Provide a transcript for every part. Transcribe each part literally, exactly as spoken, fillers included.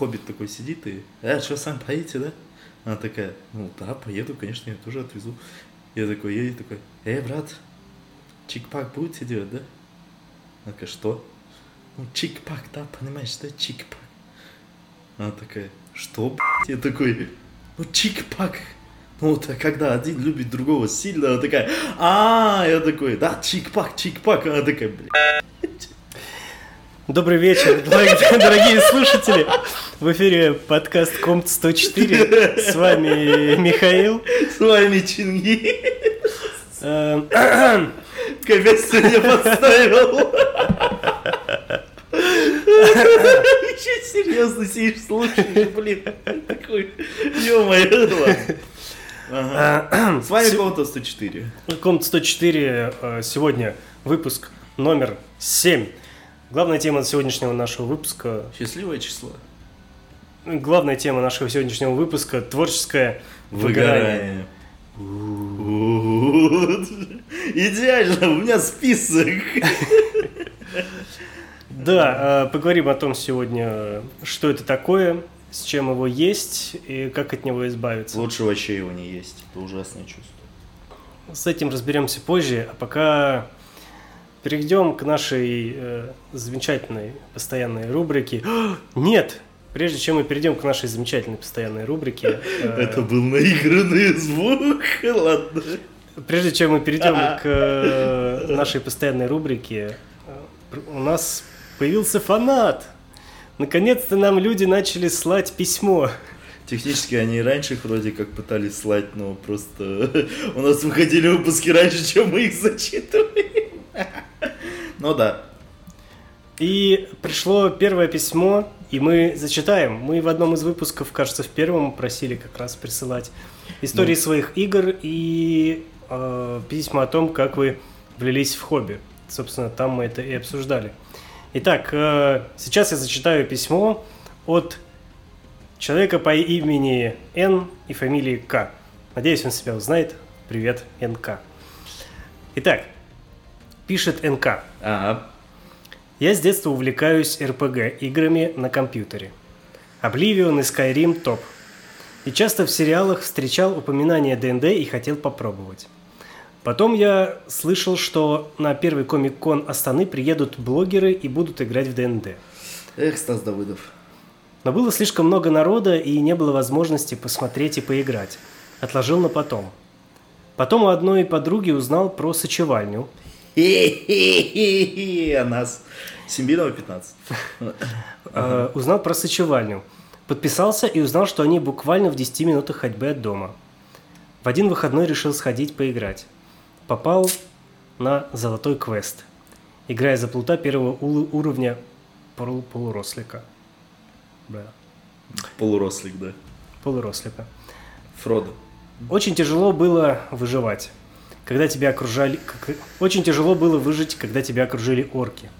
хоббит такой сидит и, а, что, сам поедете, да? Она такая, ну да, поеду, конечно, я тоже отвезу. Я такой, едет такой, эй, брат, чик-пак будете делать, да? Она такая, что? Ну, чик-пак, да, понимаешь, да, чик-пак. Она такая, что, блядь? Я такой, ну, чик-пак. Ну, вот, а когда один любит другого сильно, она такая, а я такой, да, чик-пак, чик-пак. Она такая, блядь. Добрый вечер, дорогие слушатели. В эфире подкаст Компт сто четыре. С вами Михаил. С вами Чинги. Капец, ты меня подставил. Еще серьезно сидишь, слушаешь, блин. Такой, ё-моё, ладно. Ага. С вами Компт сто четыре. Компт сто четыре. Сегодня выпуск номер семь. Главная тема сегодняшнего нашего выпуска... Счастливое число. Главная тема нашего сегодняшнего выпуска – творческое выгорание. Идеально, у меня список. Да, поговорим о том сегодня, что это такое, с чем его есть и как от него избавиться. Лучше вообще его не есть, это ужасное чувство. С этим разберемся позже, а пока... Перейдем к нашей э, замечательной постоянной рубрике. Нет! Прежде чем мы перейдем к нашей замечательной постоянной рубрике... Э, Это был наигранный звук, ладно. Прежде чем мы перейдем к э, нашей постоянной рубрике, э, у нас появился фанат. Наконец-то нам люди начали слать письмо. Технически они и раньше вроде как пытались слать, но просто у нас выходили выпуски раньше, чем мы их зачитывали. Ну да. И пришло первое письмо, и мы зачитаем. Мы в одном из выпусков, кажется, в первом просили как раз присылать истории ну. своих игр и э, письма о том, как вы влились в хобби. Собственно, там мы это и обсуждали. Итак, э, сейчас я зачитаю письмо от человека по имени Н и фамилии К. Надеюсь, он себя узнает. Привет, эн ка. Итак. Пишет эн ка. Ага. Я с детства увлекаюсь эр пэ гэ-играми на компьютере. Обливион и Скайрим топ. И часто в сериалах встречал упоминания дэ эн дэ и хотел попробовать. Потом я слышал, что на первый Комик-кон Астаны приедут блогеры и будут играть в дэ эн дэ. Эх, Стас Давыдов. Но было слишком много народа и не было возможности посмотреть и поиграть. Отложил на потом. Потом у одной подруги узнал про Сычевальню. Хе-хе-хе-хе, нас. Сембинова пятнадцать. uh, узнал про Сычевальню. Подписался и узнал, что они буквально в десяти минутах ходьбы от дома. В один выходной решил сходить поиграть. Попал на золотой квест, играя за плута первого у- уровня пол- полурослика. Да. Полурослик, да. Полурослика. Фрода. Очень тяжело было выживать. Когда тебя окружали... Очень тяжело было выжить, когда тебя окружили орки.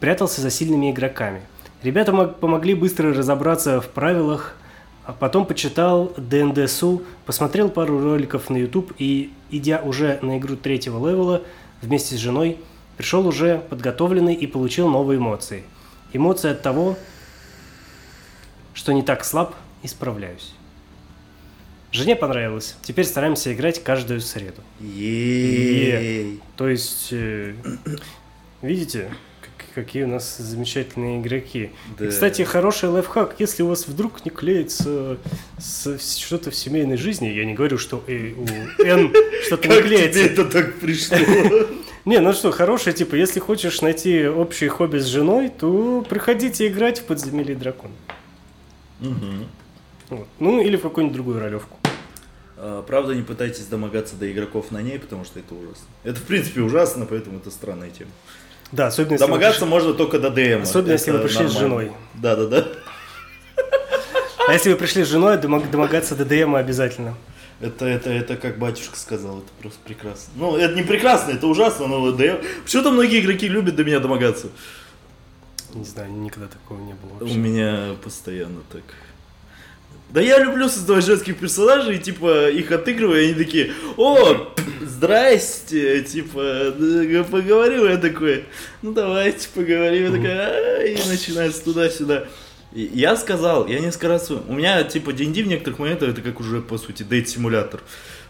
Прятался за сильными игроками. Ребята мог... помогли быстро разобраться в правилах, а потом почитал дэ эн дэ эс у, посмотрел пару роликов на YouTube и, идя уже на игру третьего левела вместе с женой, пришел уже подготовленный и получил новые эмоции. Эмоции от того, что не так слаб, и справляюсь. Жене понравилось. Теперь стараемся играть каждую среду. Еееей. То есть, э, видите, как, какие у нас замечательные игроки. Да. И, кстати, хороший лайфхак. Если у вас вдруг не клеится с, с, что-то в семейной жизни, я не говорю, что э, у Н что-то не клеится. Как тебе это так пришло? Не, ну что, хорошее, типа, если хочешь найти общие хобби с женой, то приходите играть в подземелье дракона. Угу. Ну, или в какую-нибудь другую ролевку. Правда, не пытайтесь домогаться до игроков на ней, потому что это ужасно. Это, в принципе, ужасно, поэтому это странная тема. Да, особенно если домогаться пришли... можно только до ДМа. Особенно, это если вы пришли нормально. С женой. Да-да-да. А если вы пришли с женой, домогаться до ДМа обязательно. Это, это, это как батюшка сказал, это просто прекрасно. Ну, это не прекрасно, это ужасно, но ДМ... Почему-то многие игроки любят до меня домогаться. Не знаю, никогда такого не было вообще. У меня постоянно так... Да я люблю создавать женских персонажей, типа, их отыгрываю, и они такие, о, здрасте, типа, поговорим, я такой, ну давайте поговорим, я такая, и начинается туда-сюда. И я сказал, я несколько раз... У меня, типа, ди энд ди в некоторых моментах это как уже, по сути, дейт-симулятор.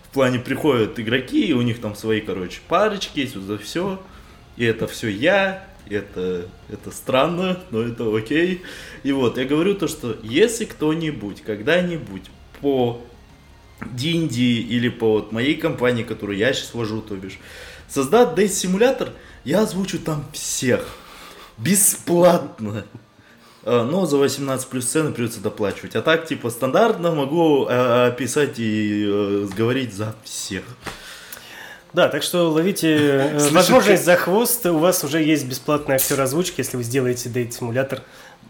В плане приходят игроки, и у них там свои, короче, парочки, есть вот за все. И это все я, это, это странно, но это окей. И вот, я говорю то, что если кто-нибудь, когда-нибудь по ди энд ди или по вот моей компании, которую я сейчас вожу, то бишь, создат дейт-симулятор, я озвучу там всех. Бесплатно. Но за восемнадцать плюс сцены придется доплачивать. А так, типа, стандартно могу описать и говорить за всех. Да, так что ловите возможность за хвост. У вас уже есть бесплатный актер озвучки, если вы сделаете дейт-симулятор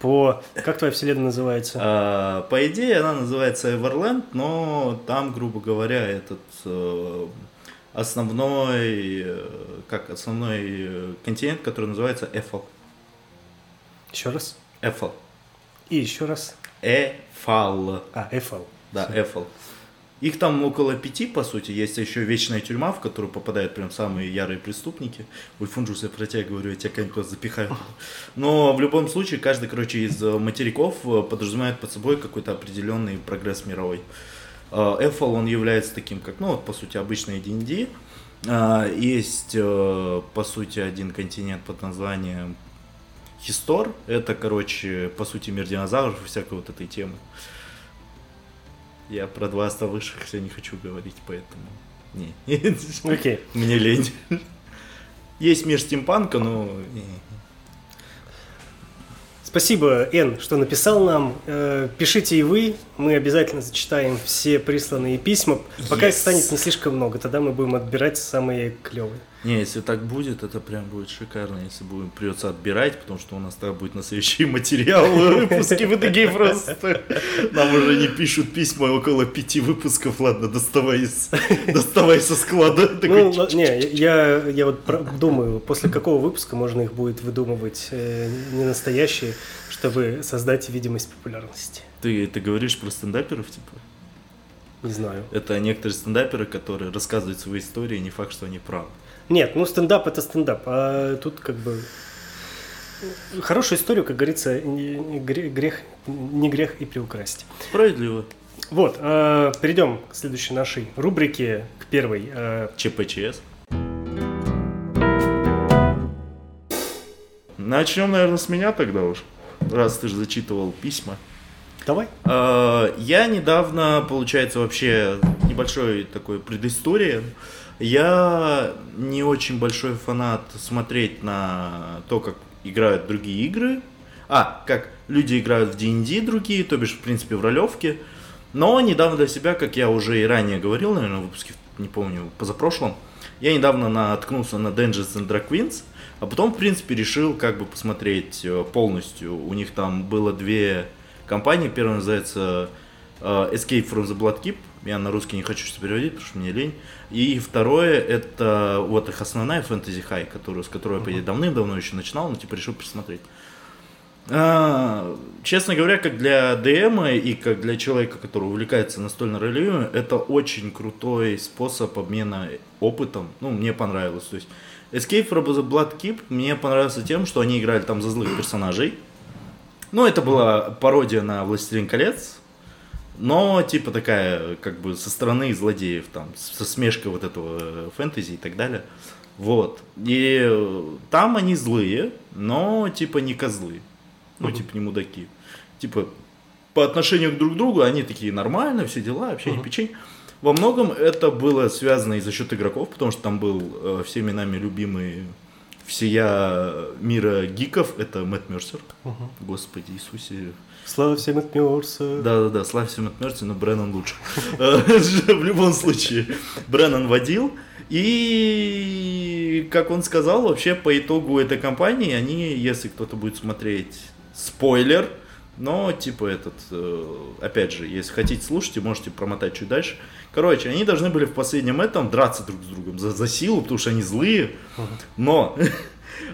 по... Как твоя вселенная называется? По идее, она называется Everland, но там, грубо говоря, этот... Основной, как, основной континент, который называется Эфл. Еще раз? Эфл. И еще раз? Эфл. А, Эфл. Да, Эфл. Их там около пяти, по сути. Есть еще вечная тюрьма, в которую попадают прям самые ярые преступники. Ульфунжу, я про тебя говорю, я тебя как-нибудь запихаю. Но в любом случае, каждый, короче, из материков подразумевает под собой какой-то определенный прогресс мировой. Эфл, он является таким, как, ну, вот, по сути, обычный ди энд ди. Есть, по сути, один континент под названием Хистор. Это, короче, по сути, мир динозавров и всякой вот этой темы. Я про два оставшихся не хочу говорить, поэтому... Не. Окей. Мне лень. Есть мир стимпанка, но... Спасибо, Эн, что написал нам. Пишите и вы. Мы обязательно зачитаем все присланные письма. Пока yes. их станет не слишком много, тогда мы будем отбирать самые клевые. Не, если так будет, это прям будет шикарно. Если будем, придется отбирать, потому что у нас тогда будет настоящий материал. Выпуски в итоге просто. Нам уже не пишут письма около пяти выпусков. Ладно, доставай со склада. Не, я вот думаю, после какого выпуска можно их будет выдумывать не настоящие, чтобы создать видимость популярности. Ты это говоришь про стендаперов, типа? Не знаю. Это некоторые стендаперы, которые рассказывают свои истории, не факт, что они правы. Нет, ну стендап это стендап, а тут как бы хорошую историю, как говорится, не грех, не грех и приукрасить. Справедливо. Вот, э, перейдем к следующей нашей рубрике, к первой. Э... ЧПЧС. Начнем, наверное, с меня тогда уж, раз ты же зачитывал письма. Давай. Я недавно, получается, вообще небольшой такой предыстории. Я не очень большой фанат смотреть на то, как играют другие игры. А, как люди играют в ди энд ди другие, то бишь, в принципе, в ролевке. Но недавно для себя, как я уже и ранее говорил, наверное, в выпуске, не помню, позапрошлом, я недавно наткнулся на Dungeons and Drag Queens, а потом, в принципе, решил как бы посмотреть полностью. У них там было две... Компания, первая называется uh, Escape from the Blood Keep, я на русский не хочу сейчас переводить, потому что мне лень. И второе, это вот их основная Fantasy High, которую, с которой uh-huh. я давным-давно еще начинал, но типа решил посмотреть. А, честно говоря, как для ди эма и как для человека, который увлекается настольной ролью, это очень крутой способ обмена опытом, ну мне понравилось. То есть Escape from the Blood Keep мне понравился тем, что они играли там за злых персонажей. Ну, это была пародия на «Властелин колец», но типа такая, как бы, со стороны злодеев, там, со смешкой вот этого фэнтези и так далее. Вот. И там они злые, но типа не козлы, ну, uh-huh. типа не мудаки. Типа по отношению друг к другу они такие нормально, все дела, вообще uh-huh. не печень. Во многом это было связано и за счет игроков, потому что там был э, всеми нами любимый... Всея мира гиков, это Мэтт Мерсер. Угу. Господи Иисусе. Слава всем Мэтт Мерсер. Да-да-да, слава всем Мэтт Мерсер, но Брэннон лучше. В любом случае, Брэннон водил. И, как он сказал, вообще по итогу этой кампании, они, если кто-то будет смотреть, спойлер, но типа этот, опять же, если хотите слушать, можете промотать чуть дальше. Короче, они должны были в последнем этом драться друг с другом за, за силу, потому что они злые. Но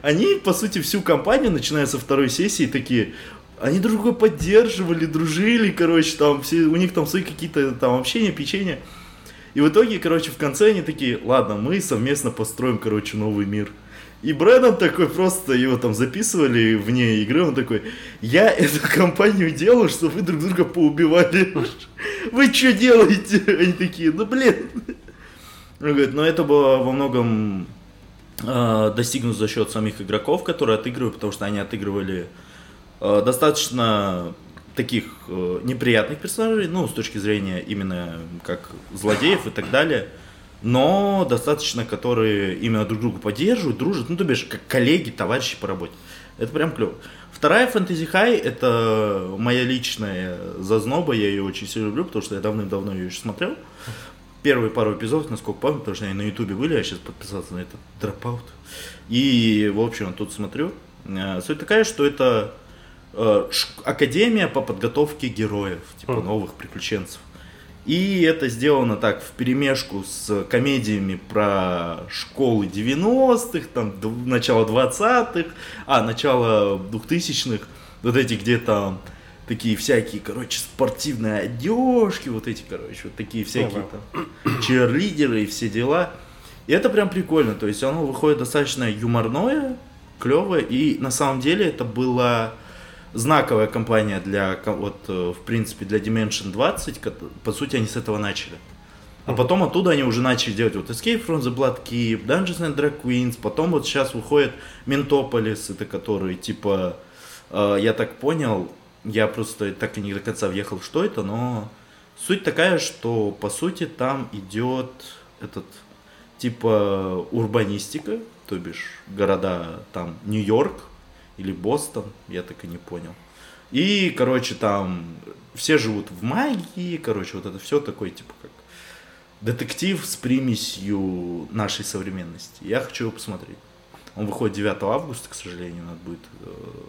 они, по сути, всю кампанию, начиная со второй сессии, такие... Они друг друга поддерживали, дружили, короче, там все, у них там свои какие-то там общения, печенья. И в итоге, короче, в конце они такие, ладно, мы совместно построим, короче, новый мир. И Брэннон такой просто, его там записывали вне игры, он такой: я эту компанию делаю, что вы друг друга поубивали. Вы что делаете? Они такие: ну блин. Он говорит: ну это было во многом э, достигнуто за счет самих игроков, которые отыгрывают, потому что они отыгрывали э, достаточно таких э, неприятных персонажей, ну с точки зрения именно как злодеев и так далее. Но достаточно, которые именно друг друга поддерживают, дружат, ну, то бишь, как коллеги, товарищи по работе. Это прям клево. Вторая Fantasy High, это моя личная зазноба, я ее очень сильно люблю, потому что я давным-давно ее еще смотрел. Первые пару эпизодов, насколько помню, потому что они на Ютубе были, я сейчас подписался на этот Dropout. И, в общем, тут смотрю. Суть такая, что это академия по подготовке героев, типа новых приключенцев. И это сделано так, вперемешку с комедиями про школы девяностых, там, начало двадцатых, а, начало двухтысячных, вот эти где-то такие всякие, короче, спортивные одежки, вот эти, короче, вот такие всякие там чиерлидеры и все дела. И это прям прикольно, то есть оно выходит достаточно юморное, клевое, и на самом деле это была... знаковая компания для, вот, в принципе, для Dimension двадцать, по сути, они с этого начали. А потом оттуда они уже начали делать вот Escape from the Blood Keep, Dungeons and Drag Queens, потом вот сейчас выходит Ментополис, это который, типа, э, я так понял, я просто так и не до конца въехал, что это, но суть такая, что, по сути, там идет этот, типа, урбанистика, то бишь, города, там, Нью-Йорк, или Бостон, я так и не понял. И, короче, там все живут в магии, короче, вот это все такое, типа, как детектив с примесью нашей современности. Я хочу его посмотреть. Он выходит девятого августа, к сожалению, надо будет,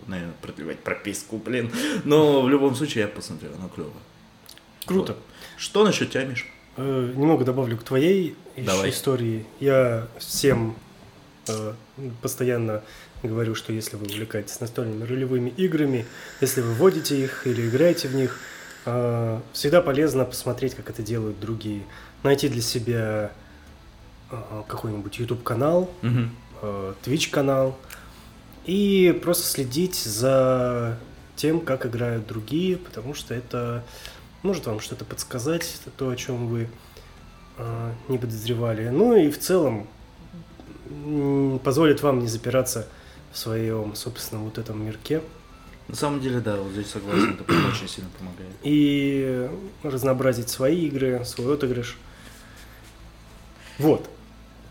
наверное, продлевать прописку, блин. Но в любом случае я посмотрел, оно клево. Круто. Вот. Что насчет тебя, Миш? Э, немного добавлю к твоей еще истории. Я всем э, постоянно... говорю, что если вы увлекаетесь настольными ролевыми играми, если вы водите их или играете в них, э, всегда полезно посмотреть, как это делают другие. Найти для себя э, какой-нибудь YouTube-канал, mm-hmm. э, Twitch-канал и просто следить за тем, как играют другие, потому что это может вам что-то подсказать, то, о чем вы э, не подозревали. Ну и в целом м- позволит вам не запираться в своем, собственно, вот этом мирке. На самом деле, да, вот здесь согласен, это очень сильно помогает. И разнообразить свои игры, свой отыгрыш. Вот.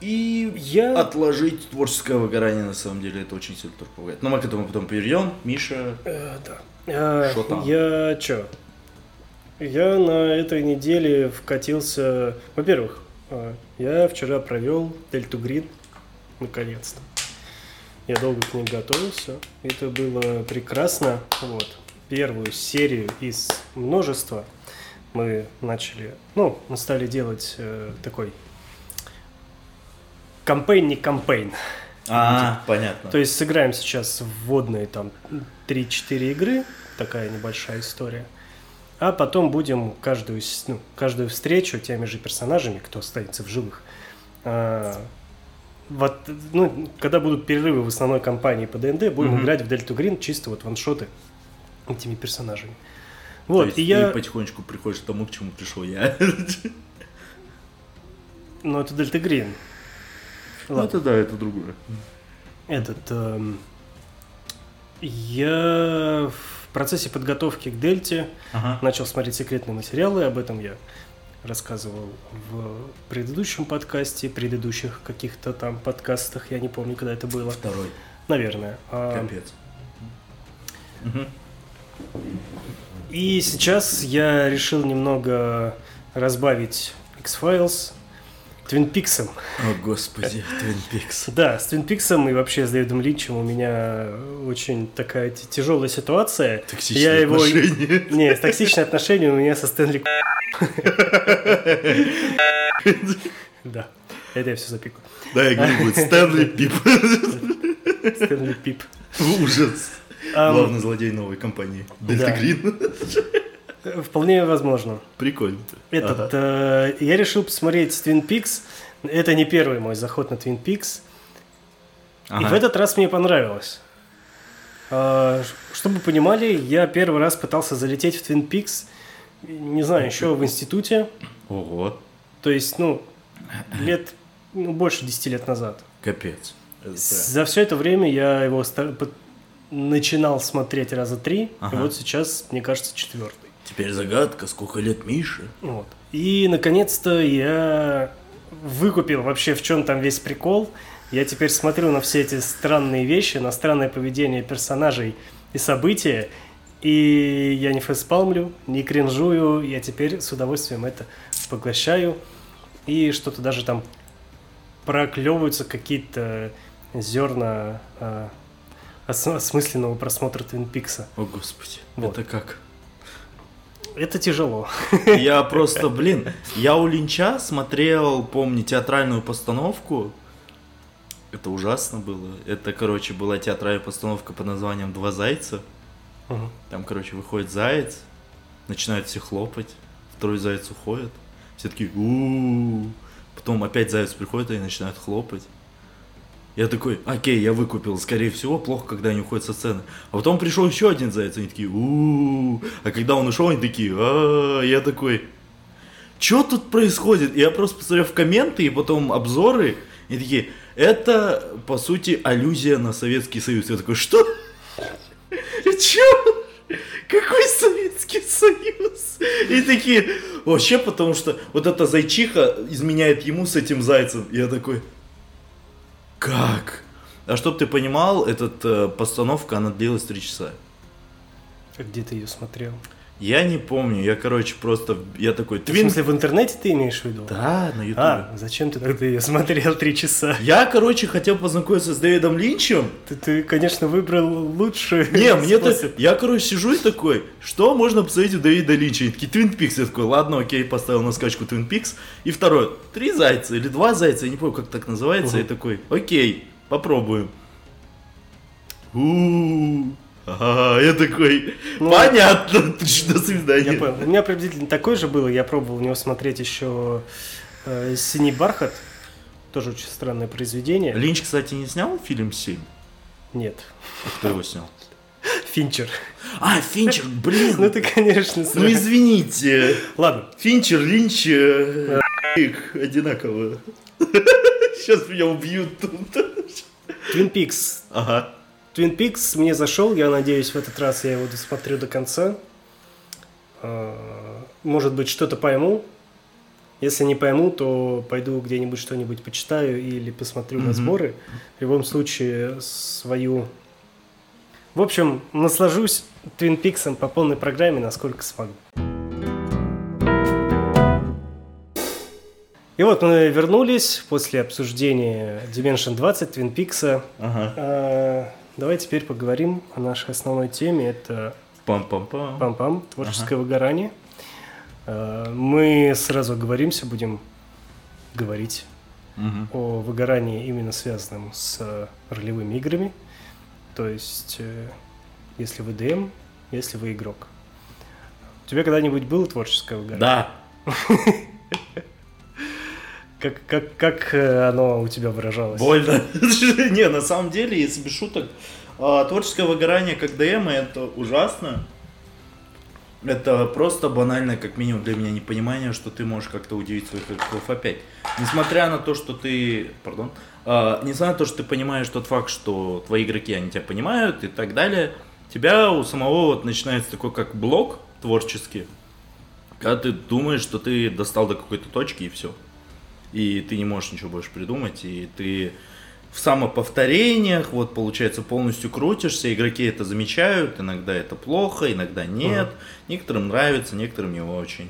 И я... Отложить творческое выгорание, на самом деле, это очень сильно помогает. Но мы к этому потом перейдем. Миша, э, да. Что там? Я чё? Я на этой неделе вкатился... Во-первых, я вчера провел Delta Green, наконец-то. Я долго к ней готовился, это было прекрасно. Вот. Первую серию из множества мы начали, ну, мы стали делать э, такой кампейн, не кампейн. А, понятно. То есть сыграем сейчас вводные там три-четыре игры, такая небольшая история, а потом будем каждую, ну, каждую встречу теми же персонажами, кто останется в живых, э, вот, ну, когда будут перерывы в основной кампании по ДНД, будем mm-hmm. играть в Delta Green чисто вот ваншоты этими персонажами. Вот, то есть и я... потихонечку приходишь к тому, к чему пришел я. Ну, это Delta Green. Ну, это да, это другое. Этот... Эм... Я в процессе подготовки к Дельте ага. начал смотреть секретные материалы, об этом я... рассказывал в предыдущем подкасте, предыдущих каких-то там подкастах, я не помню, когда это было. Второй. Наверное. Капец. Угу. И сейчас я решил немного разбавить X-Files Twin Peaks'ом. О, господи, Twin Peaks. Да, с Twin Peaks'ом и вообще с Дэвидом Линчем у меня очень такая тяжелая ситуация. Токсичные отношения. Нет, токсичные отношения у меня со Стэнли... Да, это я все запикал. Да, я говорю, будет Стэнли Пип. Стэнли Пип. Ужас. Главный злодей новой компании Дельта Грин. Вполне возможно. Прикольно. Этот, ага. э, я решил посмотреть Twin Peaks. Это не первый мой заход на Twin Peaks. Ага. И в этот раз мне понравилось. Чтобы вы понимали, я первый раз пытался залететь в Twin Peaks, не знаю, еще в институте. Ого. То есть, ну, лет, ну, больше десяти лет назад. Капец. За все это время я его стар... начинал смотреть раза три, ага. И вот сейчас, мне кажется, четвертый. Теперь загадка, сколько лет Мише. Вот. И, наконец-то, я выкупил вообще, в чем там весь прикол. Я теперь смотрю на все эти странные вещи, на странное поведение персонажей и события, и я не фейспалмлю, не кринжую, я теперь с удовольствием это поглощаю, и что-то даже там проклевываются какие-то зерна э, осмысленного просмотра Твин Пикса. О, Господи, вот. Это как? Это тяжело. Я просто, блин, я у Линча смотрел, помню, театральную постановку. Это ужасно было. Это, короче, была театральная постановка под названием «Два Зайца». Угу. Там, короче, выходит заяц, начинают все хлопать, второй заяц уходит, все такие у-у-у. Потом опять заяц приходит, и они начинают хлопать. Я такой, окей, я выкупил, скорее всего, плохо, когда они уходят со сцены. А потом пришел еще один заяц, они такие у-у-у. А когда он ушел, они такие а-а-а. Я такой, что тут происходит? И я просто посмотрел в комменты и потом обзоры, и такие... Это, по сути, аллюзия на Советский Союз. Я такой, что? Чё? Какой Советский Союз? И такие, вообще, потому что вот эта зайчиха изменяет ему с этим зайцем. Я такой, как? А чтоб ты понимал, эта постановка, она длилась три часа. Где ты ее смотрел? Я не помню, я, короче, просто, я такой... Твин... В смысле, в интернете ты имеешь в виду? Да, на ютубе. А, зачем ты тогда ее смотрел три часа? Я, короче, хотел познакомиться с Дэвидом Линчем. Ты, ты конечно, выбрал лучший Не, мне-то... Я, короче, сижу и такой, что можно посмотреть у Дэвида Линча? И такие, Twin Peaks. Я такой, ладно, окей, поставил на скачку Twin Peaks. И второе, три зайца или два зайца, я не помню, как так называется. Угу. Я такой, окей, попробуем. У-у-у. Ага, я такой, ну, понятно, до свидания. Я понял. У меня приблизительно такой же был, я пробовал у него смотреть еще э, «Синий бархат», тоже очень странное произведение. Линч, кстати, не снял фильм «Семь»? Нет. А кто его снял? Финчер. А, Финчер, блин. Ну ты, конечно, снял. Ну извините. Ладно. Финчер, Линч, одинаково. Сейчас меня убьют тут. Twin Peaks. Ага. Twin Peaks мне зашел, я надеюсь, в этот раз я его досмотрю до конца. Может быть, что-то пойму. Если не пойму, то пойду где-нибудь что-нибудь почитаю или посмотрю mm-hmm. разборы. В любом случае, свою... В общем, наслажусь Twin Peaks'ом по полной программе, насколько смогу. И вот мы вернулись после обсуждения Dimension двадцать, Twin Peaks'а. Ага. А- Давай теперь поговорим о нашей основной теме. Это пам-пам-пам. Пам-пам, творческое ага. выгорание. Мы сразу оговоримся, будем говорить угу. о выгорании, именно связанном с ролевыми играми. То есть, если вы ди эм, если вы игрок. У тебя когда-нибудь было творческое выгорание? Да. Как, как, как оно у тебя выражалось? Больно. Не, на самом деле, если без шуток, творческое выгорание как ди эм, это ужасно. Это просто банально, как минимум, для меня непонимание, что ты можешь как-то удивить своих игроков опять. Несмотря на то, что ты... Пардон. Несмотря на то, что ты понимаешь тот факт, что твои игроки, они тебя понимают и так далее, тебя у самого вот начинается такой как блок творческий, когда ты думаешь, что ты достал до какой-то точки и все. И ты не можешь ничего больше придумать, и ты в самоповторениях, вот, получается, полностью крутишься, игроки это замечают, иногда это плохо, иногда нет, uh-huh. некоторым нравится, некоторым не очень.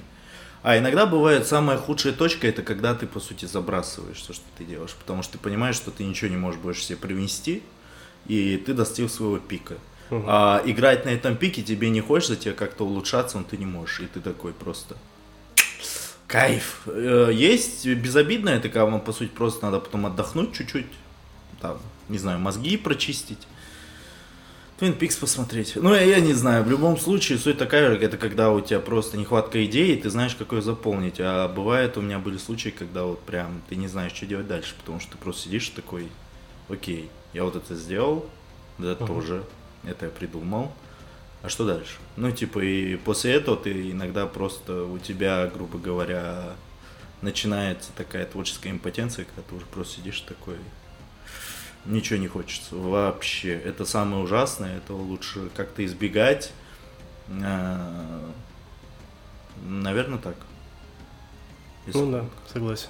А иногда бывает самая худшая точка, это когда ты, по сути, забрасываешь все, что ты делаешь, потому что ты понимаешь, что ты ничего не можешь больше себе привнести, и ты достиг своего пика. Uh-huh. А играть на этом пике тебе не хочется, тебе как-то улучшаться, но ты не можешь, и ты такой просто... Кайф. Есть безобидное, это когда вам, по сути, просто надо потом отдохнуть чуть-чуть, там, не знаю, мозги прочистить, Twin Peaks посмотреть. Ну, я, я не знаю, в любом случае, суть такая, это когда у тебя просто нехватка идей, и ты знаешь, как ее заполнить. А бывает, у меня были случаи, когда вот прям ты не знаешь, что делать дальше, потому что ты просто сидишь такой, окей, я вот это сделал, да, uh-huh. тоже, это я придумал. А что дальше? Ну, типа, и после этого ты иногда просто, у тебя, грубо говоря, начинается такая творческая импотенция, когда ты уже просто сидишь такой, ничего не хочется вообще. Это самое ужасное, этого лучше как-то избегать. Наверное, так. Если... Ну да, согласен.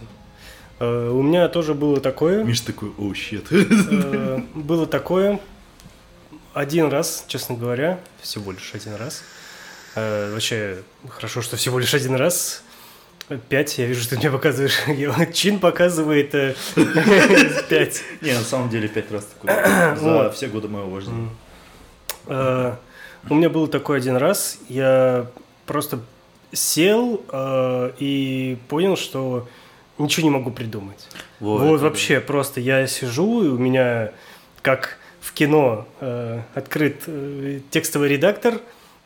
Uh, у меня тоже было такое. Миш такой, оу, щит. Uh, было такое. Один раз, честно говоря, всего лишь один раз. Uh, вообще, хорошо, что всего лишь один раз. Пять, я вижу, что ты мне показываешь. Чин показывает пять. Не, на самом деле пять раз такое. За все годы моего жизни. У меня был такой один раз. Я просто сел и понял, что ничего не могу придумать. Вот вообще просто я сижу, и у меня, как в кино, открыт текстовый редактор,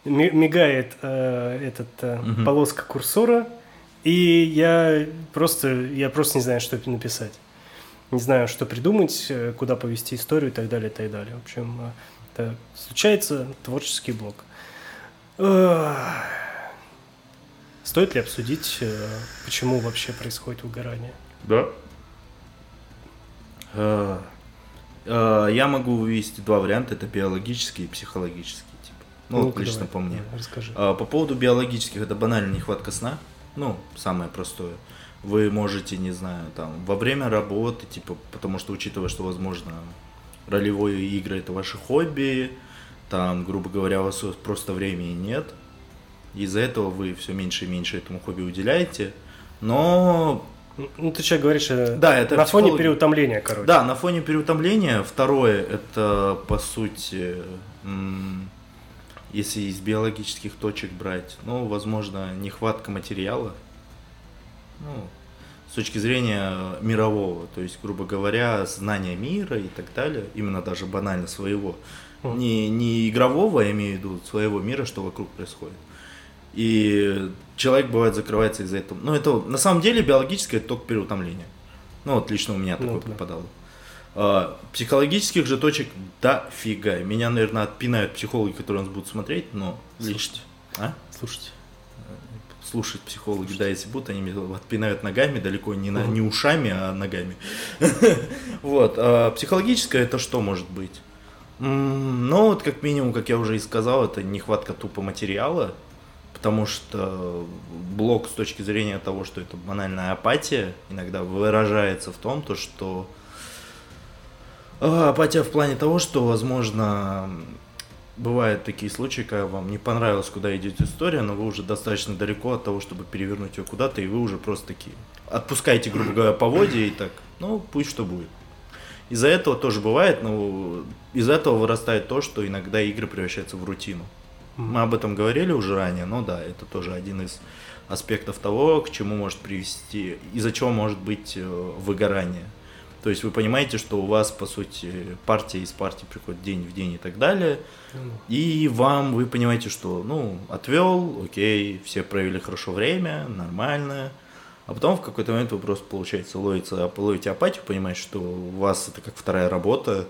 мигает этот полоска курсора. И я просто, я просто не знаю, что написать. Не знаю, что придумать, куда повести историю и так далее, и так далее. В общем, это случается творческий блок. Стоит ли обсудить, почему вообще происходит выгорание? Да. Я могу вывести два варианта. Это биологический и психологический. Типа. Ну, ну лично давай, по мне. Расскажи. По поводу биологических, это банальная нехватка сна. Ну, самое простое. Вы можете, не знаю, там, во время работы, типа, потому что, учитывая, что, возможно, ролевые игры – это ваши хобби, там, грубо говоря, у вас просто времени нет, из-за этого вы все меньше и меньше этому хобби уделяете, но… Ну, ты человек говоришь, да, это на фоне переутомления, короче. Да, на фоне переутомления. Второе – это, по сути… М- Если из биологических точек брать, ну, возможно, нехватка материала, ну, с точки зрения мирового, то есть, грубо говоря, знания мира и так далее, именно даже банально своего, mm. не, не игрового, я имею в виду, своего мира, что вокруг происходит. И человек, бывает, закрывается из-за этого. Ну, это на самом деле биологическое это только переутомление. Ну, вот лично у меня такое mm-hmm. попадало. Психологических же точек дофига. Меня, наверное, отпинают психологи, которые нас будут смотреть, но слушайте. А? Слушайте. Слушать психологи, слушайте. Да, если будут, они меня отпинают ногами, далеко не, на, не ушами, а ногами. Вот. Психологическое это что может быть? Ну, вот как минимум, как я уже и сказал, это нехватка тупо материала, потому что блок с точки зрения того, что это банальная апатия, иногда выражается в том, то, что апатия в плане того, что, возможно, бывают такие случаи, когда вам не понравилось, куда идет история, но вы уже достаточно далеко от того, чтобы перевернуть ее куда-то, и вы уже просто такие отпускаете, грубо говоря, поводья и так, ну, пусть что будет. Из-за этого тоже бывает, но из-за этого вырастает то, что иногда игры превращаются в рутину. Мы об этом говорили уже ранее, но да, это тоже один из аспектов того, к чему может привести, из-за чего может быть выгорание. То есть вы понимаете, что у вас, по сути, партия из партии приходит день в день и так далее. Mm. И вам, вы понимаете, что, ну, отвел, окей, все провели хорошо время, нормально. А потом в какой-то момент вы просто, получается, ловите, ловите апатию, понимаете, что у вас это как вторая работа,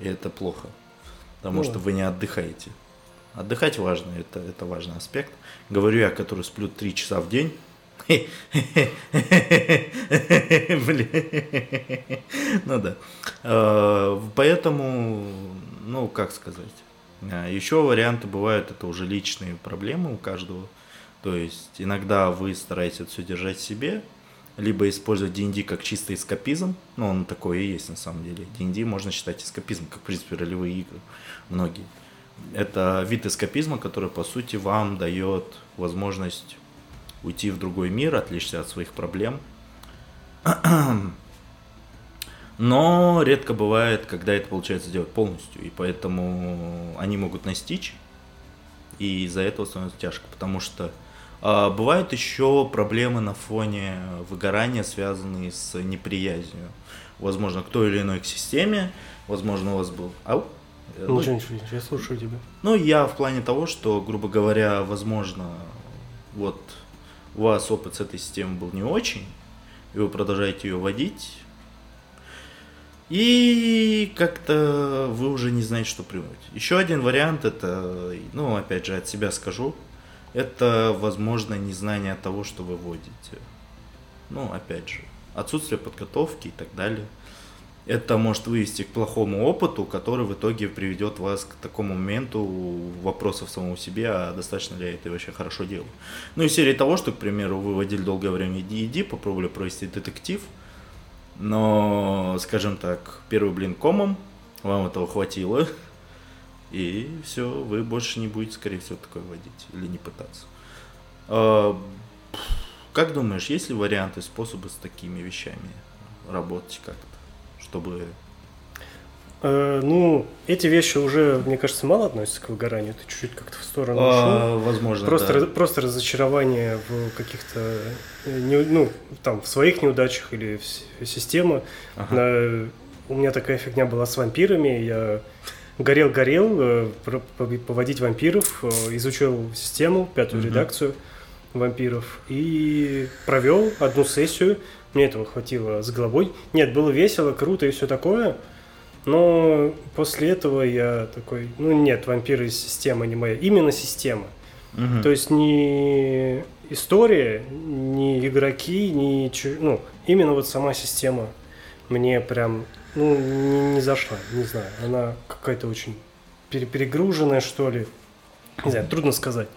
и это плохо. Потому mm. что вы не отдыхаете. Отдыхать важно, это, это важный аспект. Говорю я, который сплю три часа в день. Ну да. Поэтому, ну, как сказать. Еще варианты бывают, это уже личные проблемы у каждого. То есть иногда вы стараетесь это все держать себе, либо использовать ди энд ди как чистый эскапизм. Ну, он такой и есть на самом деле. ди энд ди можно считать эскапизмом, как, в принципе, ролевые игры многие. Это вид эскапизма, который, по сути, вам дает возможность уйти в другой мир, отвлечься от своих проблем. Но редко бывает, когда это получается делать полностью, и поэтому они могут настичь, и из-за этого становится тяжко, потому что а, бывают еще проблемы на фоне выгорания, связанные с неприязнью. Возможно, к той или иной к системе, возможно, у вас был... Ау? Ничего, ничего, ничего, я слушаю тебя. Ну, я в плане того, что, грубо говоря, возможно, вот... у вас опыт с этой системой был не очень, и вы продолжаете ее водить, И как-то вы уже не знаете, что придумать. Еще один вариант, это, ну, опять же, от себя скажу, это, возможно, незнание того, что вы вводите. Ну, опять же, отсутствие подготовки и так далее. Это может вывести к плохому опыту, который в итоге приведет вас к такому моменту вопросов самому себе, а достаточно ли я это вообще хорошо делаю. Ну и серии того, что, к примеру, вы водили долгое время ди энд ди, попробовали провести детектив, но, скажем так, первый блин комом, вам этого хватило, и все, вы больше не будете, скорее всего, такое водить или не пытаться. Как думаешь, есть ли варианты, способы с такими вещами работать как-то? Чтобы... Э, ну, эти вещи уже, мне кажется, мало относятся к выгоранию. Ты чуть-чуть как-то в сторону а, ушел. Возможно, просто, да. раз, просто разочарование в каких-то, ну, там, в своих неудачах или в системе. Ага. У меня такая фигня была с вампирами. Я горел-горел поводить вампиров, изучил систему, пятую угу. редакцию вампиров и провел одну сессию. Мне этого хватило с головой. Нет, было весело, круто и все такое. Но после этого я такой... Ну нет, вампиры — система не моя. Именно система. Угу. То есть не история, не игроки, не... Ну, именно вот сама система мне прям... Ну, не, не зашла, не знаю. Она какая-то очень перегруженная, что ли. Не знаю, трудно сказать.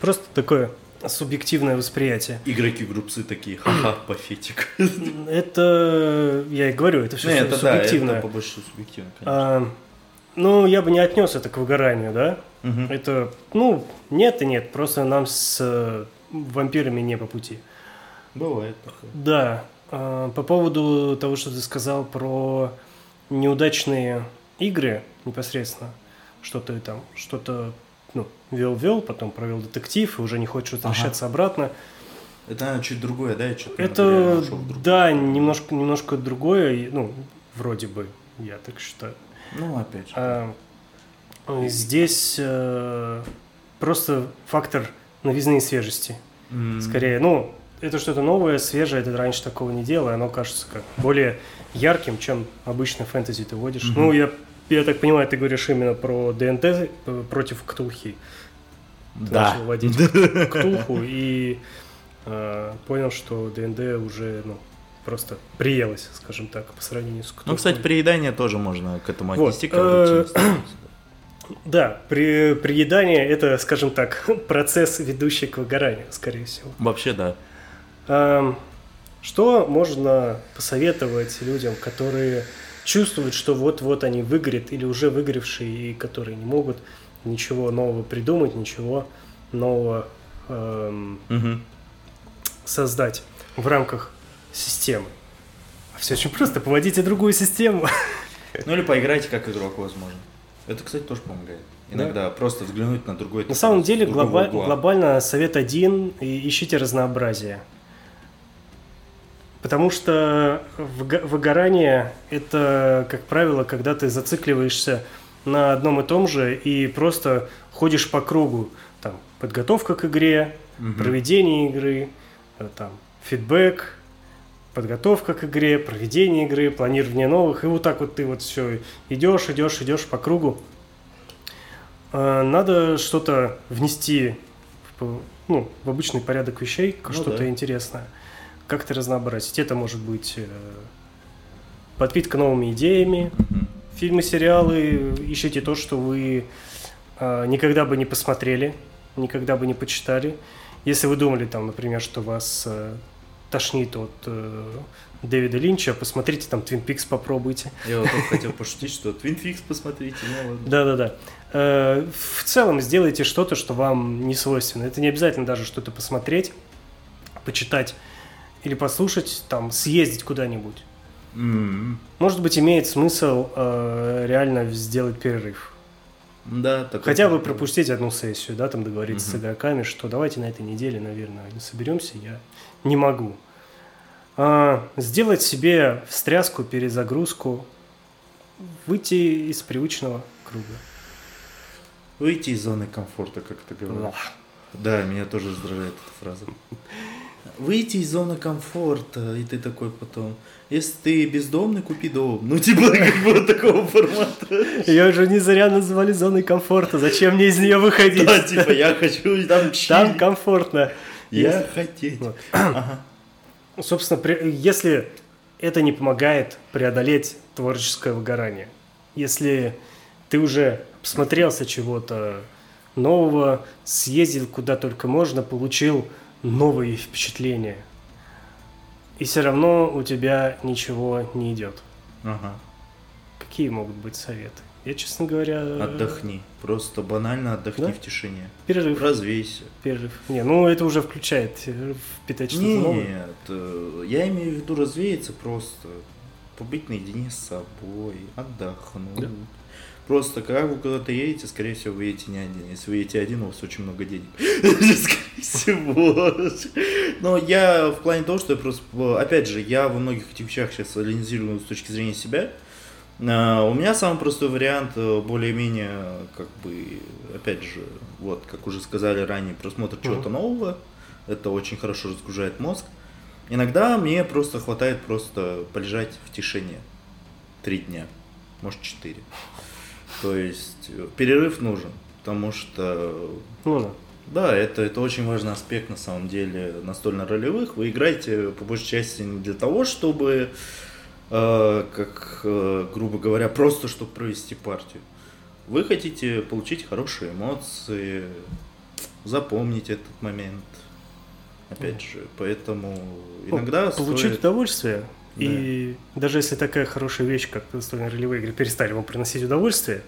Просто такое... субъективное восприятие. Игроки-группцы такие, ха-ха, пафетик. Это, я и говорю, это все Нет, это субъективно. Да, это побольше субъективно, конечно. А, ну, я бы не отнес это к выгоранию, да? Угу. Это, ну, нет и нет, просто нам с э, вампирами не по пути. Бывает такое. Да. А, по поводу того, что ты сказал про неудачные игры непосредственно, что ты там, что-то... Ну, вел-вел, потом провел детектив, и уже не хочешь возвращаться ага. обратно. Это чуть другое, да? Я что-то это, да, немножко, немножко другое, ну, вроде бы, я так считаю. Ну, опять же. А, здесь а, просто фактор новизны и свежести. Mm-hmm. Скорее, ну, это что-то новое, свежее, это раньше такого не делал, и оно кажется как более ярким, чем обычно фэнтези ты водишь. Mm-hmm. Ну, я... Я так понимаю, ты говоришь именно про ДНД против Ктулхи. Ты да. начал водить Ктулху и э, понял, что ДНД уже ну, просто приелось, скажем так, по сравнению с Ктулхой. Ну, кстати, приедание тоже можно к этому отнести. Вот. Да, при, приедание – это, скажем так, процесс, ведущий к выгоранию, скорее всего. Вообще, да. Э, что можно посоветовать людям, которые... чувствуют, что вот-вот они выгорят или уже выгоревшие, и которые не могут ничего нового придумать, ничего нового эм, угу. создать в рамках системы. Все очень просто, поводите другую систему. Ну или поиграйте как игрок, возможно. Это, кстати, тоже помогает. Иногда да. просто взглянуть на другой... На самом деле, глоба- глобально совет один, и ищите разнообразие. Потому что выгорание – это, как правило, когда ты зацикливаешься на одном и том же и просто ходишь по кругу. Там, подготовка к игре, угу. проведение игры, там, фидбэк, подготовка к игре, проведение игры, планирование новых. И вот так вот ты вот все идешь, идешь, идешь по кругу. Надо что-то внести в, ну, в обычный порядок вещей, ну, что-то да. интересное. Как-то разнообразить. Это может быть э, подпитка новыми идеями, mm-hmm. фильмы, сериалы. Ищите то, что вы э, никогда бы не посмотрели, никогда бы не почитали. Если вы думали, там, например, что вас э, тошнит от э, Дэвида Линча, посмотрите там Twin Peaks, попробуйте. Я вот только хотел пошутить, что Twin Peaks посмотрите. Да-да-да. В целом сделайте что-то, что вам не свойственно. Это не обязательно даже что-то посмотреть, почитать. Или послушать, там, съездить куда-нибудь. Mm-hmm. Может быть, имеет смысл э, реально сделать перерыв. Да, так хотя бы пропустить одну сессию, да, там договориться mm-hmm. с игроками, что давайте на этой неделе, наверное, не соберемся, я не могу. А, сделать себе встряску, перезагрузку, выйти из привычного круга. Выйти из зоны комфорта, как ты говоришь. Да, меня тоже раздражает эта фраза. выйти из зоны комфорта, и ты такой потом, если ты бездомный, купи дом. Ну, типа, как бы такого формата. Ее уже не зря называли зоной комфорта, зачем мне из нее выходить? Да, типа, я хочу там чилить. Там комфортно. Я хотеть. Собственно, если это не помогает преодолеть творческое выгорание, если ты уже посмотрелся чего-то нового, съездил куда только можно, получил новые впечатления, и все равно у тебя ничего не идет. Ага. Какие могут быть советы? Я, честно говоря... Отдохни. Просто банально отдохни, да? В тишине. Перерыв. Развейся. Перерыв. Не, ну это уже включает впитать что-то новое. Нет, я имею в виду развеяться просто. Побыть наедине с собой. Отдохнуть. Да. Просто когда вы куда-то едете, скорее всего, вы едете не один. Если вы едете один, у вас очень много денег. Скорее всего. Но я в плане того, что я просто... Опять же, я во многих этих вещах сейчас анализирую с точки зрения себя. У меня самый простой вариант, более-менее, как бы, опять же, вот, как уже сказали ранее, просмотр чего-то нового. Это очень хорошо разгружает мозг. Иногда мне просто хватает просто полежать в тишине. Три дня. Может, четыре. То есть перерыв нужен, потому что, ну, да, это, это очень важный аспект на самом деле настольно-ролевых. Вы играете по большей части не для того, чтобы, э, как, э, грубо говоря, просто чтобы провести партию. Вы хотите получить хорошие эмоции, запомнить этот момент, опять mm. же, поэтому иногда ну, получить стоит... удовольствие. И да. даже если такая хорошая вещь, как настольно-ролевые игры, перестали вам приносить удовольствие,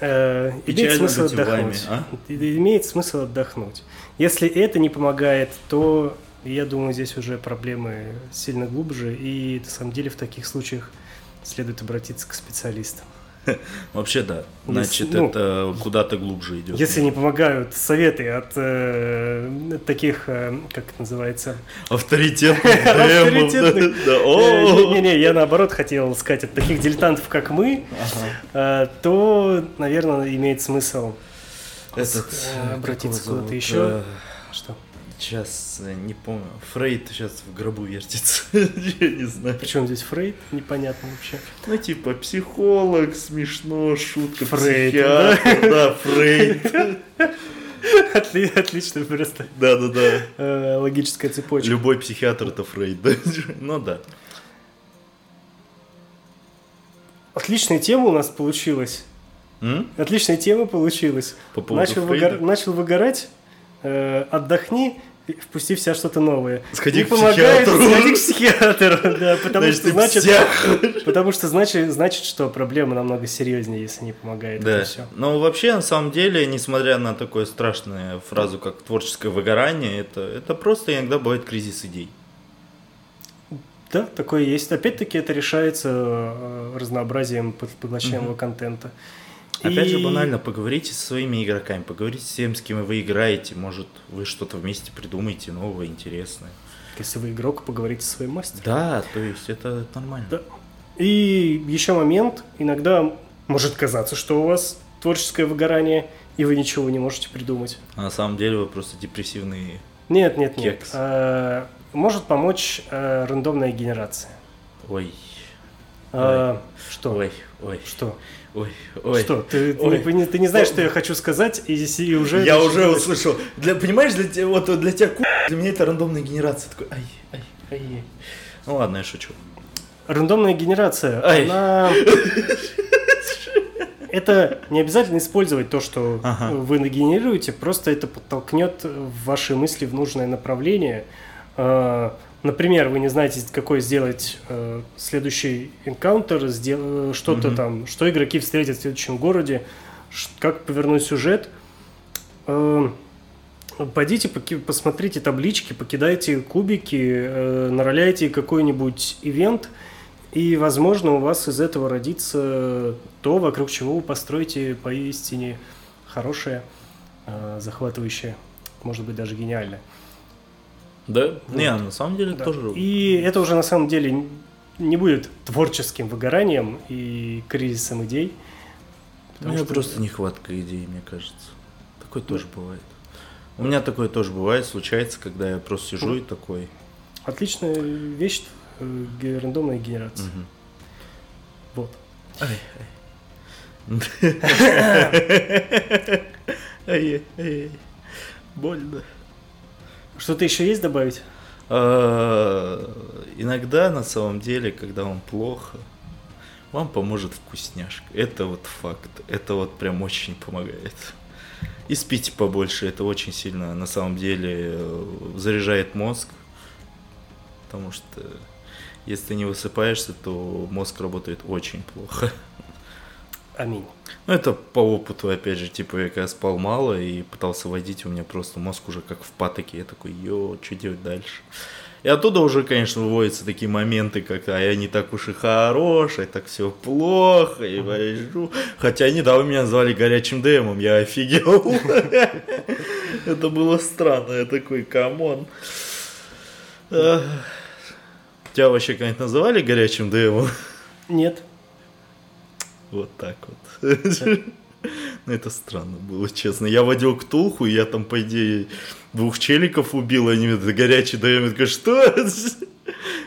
э, имеет смысл отдохнуть. Вами, а? Имеет смысл отдохнуть. Если это не помогает, то, я думаю, здесь уже проблемы сильно глубже, и на самом деле в таких случаях следует обратиться к специалистам. Вообще да, значит если, ну, это куда-то глубже идет. Если не помогают советы от, э, от таких, э, как это называется? Авторитетных. Не-не, я наоборот хотел сказать, от таких дилетантов, как мы, то, наверное, имеет смысл обратиться куда-то еще. Что? Сейчас не помню. Фрейд сейчас в гробу вертится. Я не знаю. Причем здесь Фрейд? Непонятно вообще. Ну, типа, психолог, смешно, шутка, Фрейд. Да, Фрейд. Отлично просто. Да, да, да. Логическая цепочка. Любой психиатр это Фрейд, да? Ну да. Отличная тема у нас получилась. Отличная тема получилась. Начал выгорать. Отдохни, впусти в себя что-то новое. Сходи не к помогает, психиатру. Сходи к психиатру. Да, потому, значит, что, значит, псих... потому что значит, значит, что проблема намного серьезнее, если не помогает. Да. Это все. Но вообще, на самом деле, несмотря на такую страшную фразу, как творческое выгорание, это, это просто иногда бывает кризис идей. Да, такое есть. Опять-таки это решается разнообразием поглощаемого угу. контента. Опять же, банально, поговорите со своими игроками, поговорите с тем, с кем вы играете, может, вы что-то вместе придумаете новое, интересное. Если вы игрок, поговорите со своим мастером. Да, то есть это нормально. Да. И еще момент, иногда может казаться, что у вас творческое выгорание, и вы ничего не можете придумать. А на самом деле вы просто депрессивный нет, нет, кекс. Нет. Может помочь рандомная генерация. Ой. А, ой. Что? Ой, ой. Что? Ой, ой. Что, ты, ой. Ты, ты, ты не знаешь, что я хочу сказать, и, и уже... Я уже говорить. Услышал. Для, понимаешь, для, вот, для тебя ку... Для меня это рандомная генерация. Такой, ай, ай, ай, ай. Ну ладно, я шучу. Рандомная генерация, ай. Она... Это не обязательно использовать то, что ага. вы нагенерируете, просто это подтолкнет ваши мысли в нужное направление. Например, вы не знаете, какой сделать э, следующий энкаунтер, сдел... что-то mm-hmm. там, что игроки встретят в следующем городе, ш... как повернуть сюжет. Э, пойдите, поки... посмотрите таблички, покидайте кубики, э, нароляйте какой-нибудь ивент, и, возможно, у вас из этого родится то, вокруг чего вы построите поистине хорошее, э, захватывающее, может быть, даже гениальное. Да? Вот. Не, на самом деле да. тоже... И это уже на самом деле не будет творческим выгоранием и кризисом идей. У меня что... просто нехватка идей, мне кажется. Такое да. тоже бывает. У меня такое тоже бывает, случается, когда я просто сижу и такой. Отличная вещь, рандомная генерация. Угу. Вот. Ай, ай. Ай, ай. Больно. Что-то еще есть добавить? Иногда, на самом деле, когда вам плохо, вам поможет вкусняшка. Это вот факт. Это вот прям очень помогает. И спите побольше. Это очень сильно, на самом деле, заряжает мозг. Потому что если ты не высыпаешься, то мозг работает очень плохо. Аминь. Ну, это по опыту, опять же, типа, я когда спал мало и пытался водить, у меня просто мозг уже как в патоке. Я такой, йо, что делать дальше? И оттуда уже, конечно, выводятся такие моменты, как, а я не так уж и хорош, и так все плохо, и вожу. Хотя недавно меня назвали горячим ДМом, я офигел. Это было странно, я такой, камон. Тебя вообще как-нибудь называли горячим ДМом? Нет. Вот так вот. Ну, это странно было, честно. Я водил Ктулху, и я там, по идее, двух челиков убил, и они мне горячий ДМ. Я такой, что?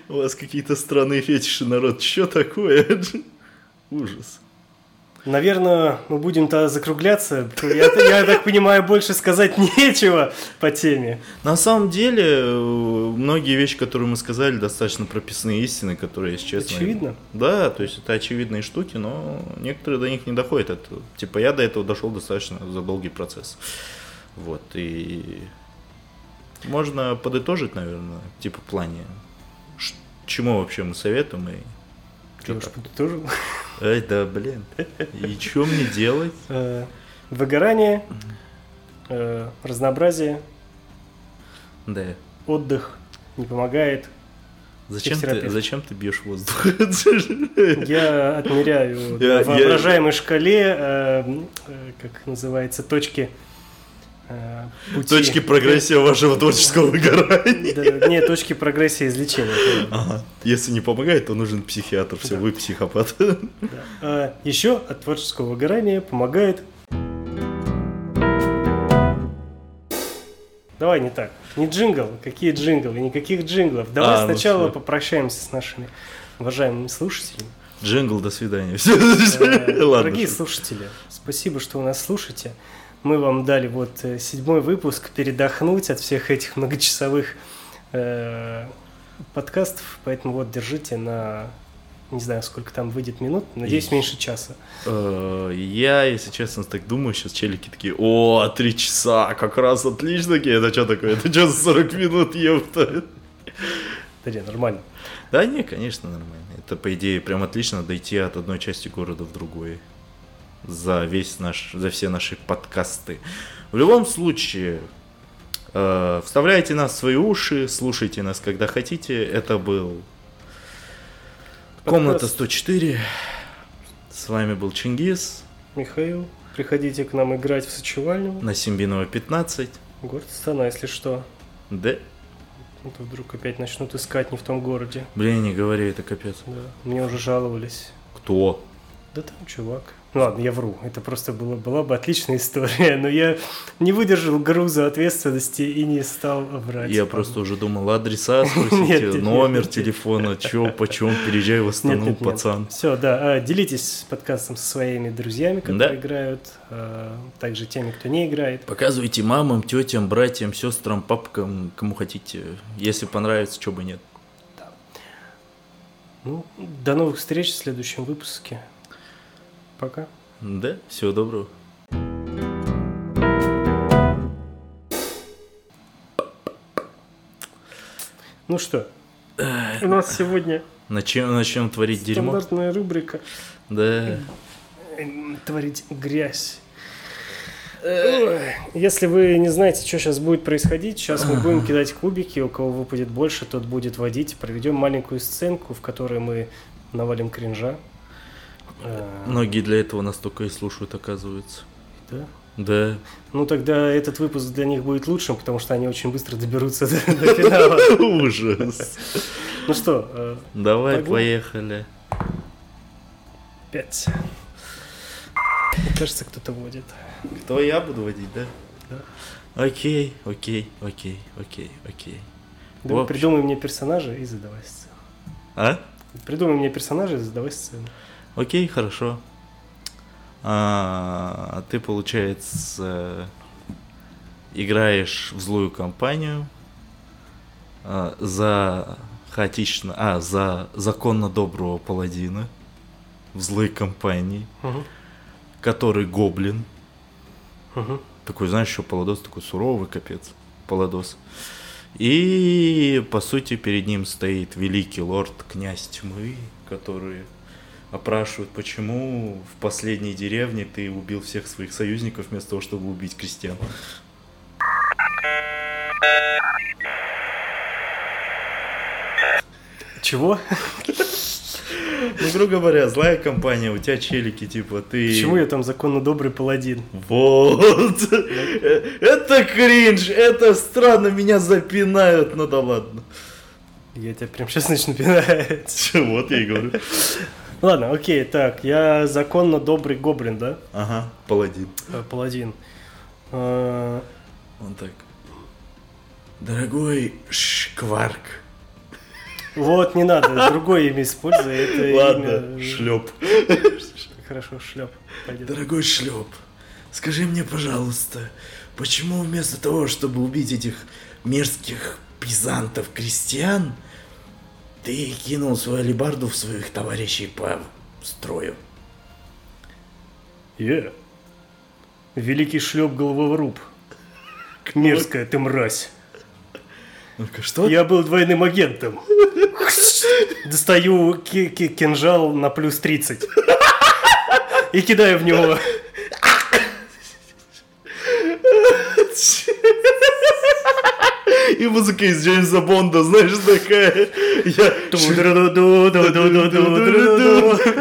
У вас какие-то странные фетиши, народ. Что такое? Ужас. Наверное, мы будем тогда закругляться. Я, я так понимаю, больше сказать нечего по теме. На самом деле, многие вещи, которые мы сказали, достаточно прописные истины, которые, если честно... Очевидно. Да, то есть это очевидные штуки, но некоторые до них не доходят. Это, типа, я до этого дошел достаточно за долгий процесс. Вот, и... Можно подытожить, наверное, типа, в плане, чему вообще мы советуем и... Ты уж подытожил? Ай, да, блин. И что мне делать? Выгорание, разнообразие, да. Отдых не помогает. Зачем ты, зачем ты бьешь воздух? Я отмеряю на воображаемой шкале, как называется, точки... Пути. Точки прогрессии вашего творческого выгорания. Да, нет, точки прогрессии излечения. Ага. Если не помогает, то нужен психиатр. Все, да. Вы психопат. Да. А еще от творческого выгорания помогает. Давай не так. Не джингл. Какие джинглы? Никаких джинглов. Давай а, сначала ну попрощаемся с нашими уважаемыми слушателями. Джингл, до свидания. Дорогие слушатели, спасибо, что вы нас слушаете. Мы вам дали вот седьмой выпуск передохнуть от всех этих многочасовых э, подкастов, поэтому вот держите на, не знаю, сколько там выйдет минут, надеюсь, и... меньше часа. Я, если честно, так думаю, сейчас челики такие, о, три часа, как раз отлично, это что такое, это что за сорок минут, ёпта? Да не, нормально. Да не, конечно, нормально, это, по идее, прям отлично дойти от одной части города в другой. За весь наш, за все наши подкасты. В любом случае, э, вставляйте нас в свои уши, слушайте нас, когда хотите. Это был подкаст. Комната сто четыре. С вами был Чингиз. Михаил. Приходите к нам играть в Сычевальню. На Сембинова пятнадцать. Город Астана, если что. Да. Это вдруг опять начнут искать не в том городе. Блин, не говори, это капец. Да. Мне уже жаловались. Кто? Да там чувак. Ну ладно, я вру, это просто было, была бы отличная история, но я не выдержал груза ответственности и не стал врать. Я просто уже думал, адреса спросите, номер телефона, чё, почём, переезжай в Астану, пацан. Все, да, делитесь подкастом со своими друзьями, которые играют, также теми, кто не играет. Показывайте мамам, тетям, братьям, сестрам, папкам, кому хотите, если понравится, чё бы нет. Ну, до новых встреч в следующем выпуске. Пока. Да, всего доброго. Ну что, у нас сегодня... Начнем, начнем творить дерьмо. Стандартная рубрика. Да. Творить грязь. Если вы не знаете, что сейчас будет происходить, сейчас мы будем кидать кубики, у кого выпадет больше, тот будет водить. Проведем маленькую сценку, в которой мы навалим кринжа. Многие для этого нас только и слушают, оказывается. Да? Да. Ну тогда этот выпуск для них будет лучшим, потому что они очень быстро доберутся до финала. Ужас. Ну что? Давай, поехали. Пять. Мне кажется, кто-то водит. Кто, я буду водить, да? Да. Окей, окей, окей, окей, окей. Да, придумай мне персонажа и задавай сцену. А? Придумай мне персонажа и задавай сцену. Окей, хорошо. А ты, получается, играешь в злую компанию за хаотично, а за законно доброго паладина в злой компании, угу. который гоблин, угу. такой, знаешь, еще паладос такой суровый, капец, паладос. И по сути перед ним стоит великий лорд, князь тьмы, который опрашивает, почему в последней деревне ты убил всех своих союзников вместо того, чтобы убить крестьян. Чего? Ну, грубо говоря, злая компания, у тебя челики, типа, ты... Почему я там законно добрый паладин? Вот! Это кринж, это странно, меня запинают, ну да ладно. Я тебя прям сейчас начну пинать. Вот я и говорю. Ладно, окей, так, я законно добрый гоблин, да? Ага, паладин. Паладин. Он так. Дорогой Шкварк. Вот, не надо, другое имя используй. Это ладно, имя... Шлеп. Хорошо, Шлеп. Пойдет. Дорогой Шлеп, скажи мне, пожалуйста, почему вместо того, чтобы убить этих мерзких пизантов-крестьян, ты кинул свою алебарду в своих товарищей по строю? Yeah. Великий Шлеп Головоруб. Мерзкая ты мразь. Ну-ка, что? Я был двойным агентом. Достаю к- к- кинжал на плюс тридцать и кидаю в него. И музыка из Джеймса Бонда, знаешь, такая. Я,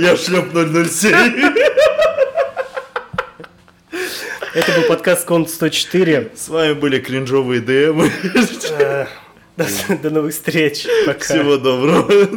я шлеп ноль ноль семь. Это был подкаст Компт сто четыре. С вами были кринжовые ДМы. До новых встреч. Пока. Всего доброго.